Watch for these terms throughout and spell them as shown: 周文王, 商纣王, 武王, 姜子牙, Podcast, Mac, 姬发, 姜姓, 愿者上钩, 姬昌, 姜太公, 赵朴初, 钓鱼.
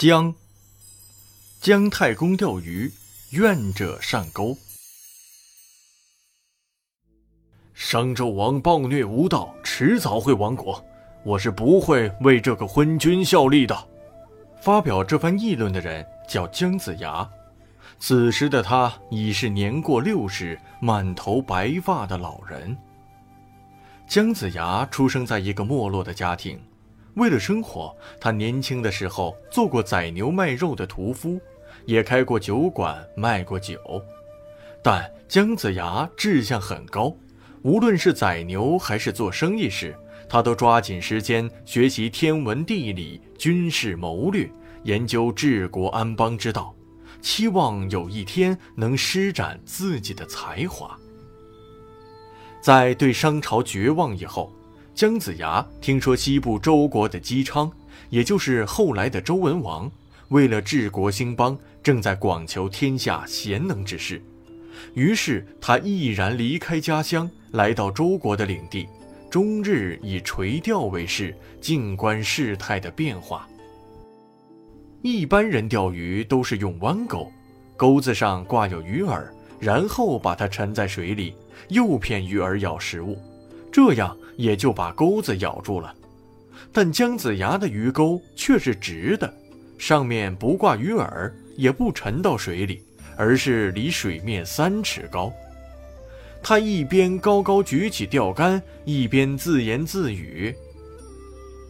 姜。姜太公钓鱼，愿者上钩。商纣王暴虐无道，迟早会亡国。我是不会为这个昏君效力的。发表这番议论的人叫姜子牙，此时的他已是年过60、满头白发的老人。姜子牙出生在一个没落的家庭，为了生活，他年轻的时候做过宰牛卖肉的屠夫，也开过酒馆卖过酒。但姜子牙志向很高，无论是宰牛还是做生意时，他都抓紧时间学习天文地理、军事谋略，研究治国安邦之道，期望有一天能施展自己的才华。在对商朝绝望以后，姜子牙听说西部周国的姬昌，也就是后来的周文王，为了治国兴邦，正在广求天下贤能之士。于是他毅然离开家乡，来到周国的领地，终日以垂钓为事，静观事态的变化。一般人钓鱼都是用弯钩，钩子上挂有鱼饵，然后把它沉在水里，诱骗鱼饵咬食物，这样也就把钩子咬住了。但姜子牙的鱼钩却是直的，上面不挂鱼饵，也不沉到水里，而是离水面3尺高。他一边高高举起钓竿，一边自言自语：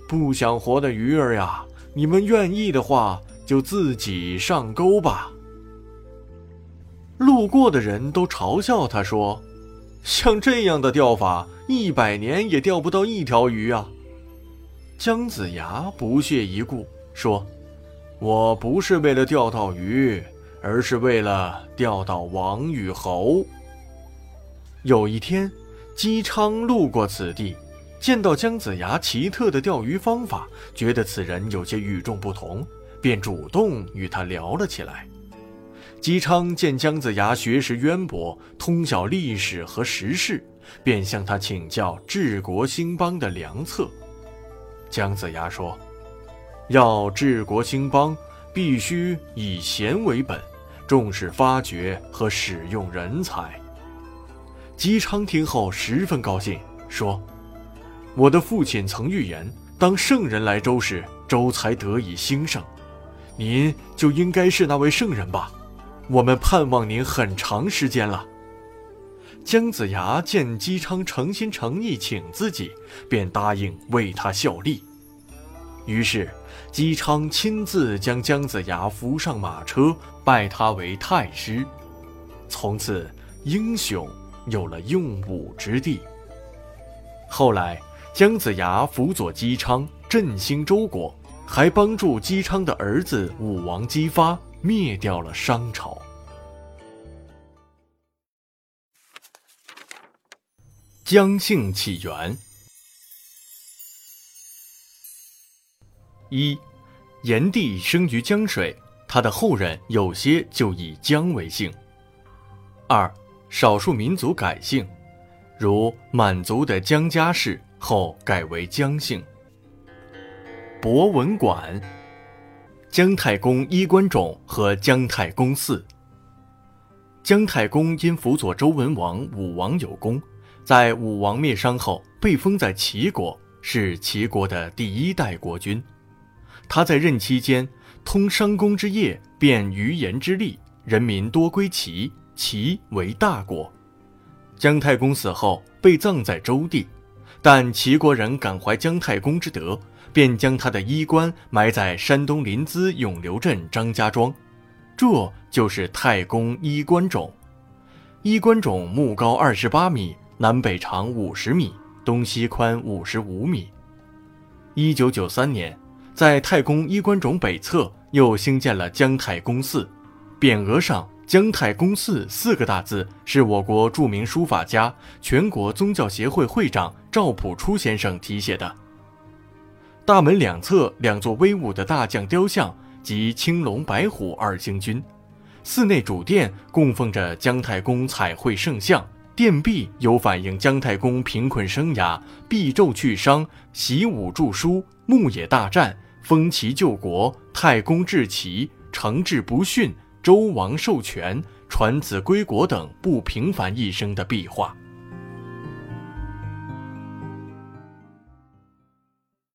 不想活的鱼儿呀，你们愿意的话就自己上钩吧。路过的人都嘲笑他说：像这样的钓法，100年也钓不到1条鱼啊。姜子牙不屑一顾说：我不是为了钓到鱼，而是为了钓到王与侯。有一天，姬昌路过此地，见到姜子牙奇特的钓鱼方法，觉得此人有些与众不同，便主动与他聊了起来。姬昌见姜子牙学识渊博，通晓历史和时事，便向他请教治国兴邦的良策。姜子牙说：要治国兴邦，必须以贤为本，重视发掘和使用人才。姬昌听后十分高兴，说：我的父亲曾预言，当圣人来周时，周才得以兴盛。您就应该是那位圣人吧，我们盼望您很长时间了。姜子牙见姬昌诚心诚意请自己，便答应为他效力。于是姬昌亲自将姜子牙扶上马车，拜他为太师。从此英雄有了用武之地。后来姜子牙辅佐姬昌振兴周国，还帮助姬昌的儿子武王姬发灭掉了商朝。姜姓起源。一，炎帝生于江水，他的后人有些就以姜为姓。二，少数民族改姓，如满族的姜家氏后改为姜姓。博文馆，姜太公衣冠冢和姜太公寺。姜太公因辅佐周文王、武王有功，在武王灭商后被封在齐国，是齐国的第1代国君。他在任期间，通商工之业，便于言之力，人民多归齐，齐为大国。姜太公死后被葬在周地，但齐国人感怀姜太公之德，便将他的衣冠埋在山东临淄永流镇张家庄，这就是太公衣冠冢。衣冠冢墓高28米，南北长50米，东西宽55米。1993年，在太公衣冠冢北侧又兴建了姜太公寺，匾额上姜太公寺4个大字是我国著名书法家、全国宗教协会会长赵朴初先生题写的。大门两侧2座威武的大将雕像及青龙白虎2星君，寺内主殿供奉着姜太公彩绘圣像，殿壁有反映姜太公贫困生涯、避纣去商、习武著书、牧野大战、封齐救国，太公治齐，惩治不驯，周王授权，传子归国等不平凡一生的壁画。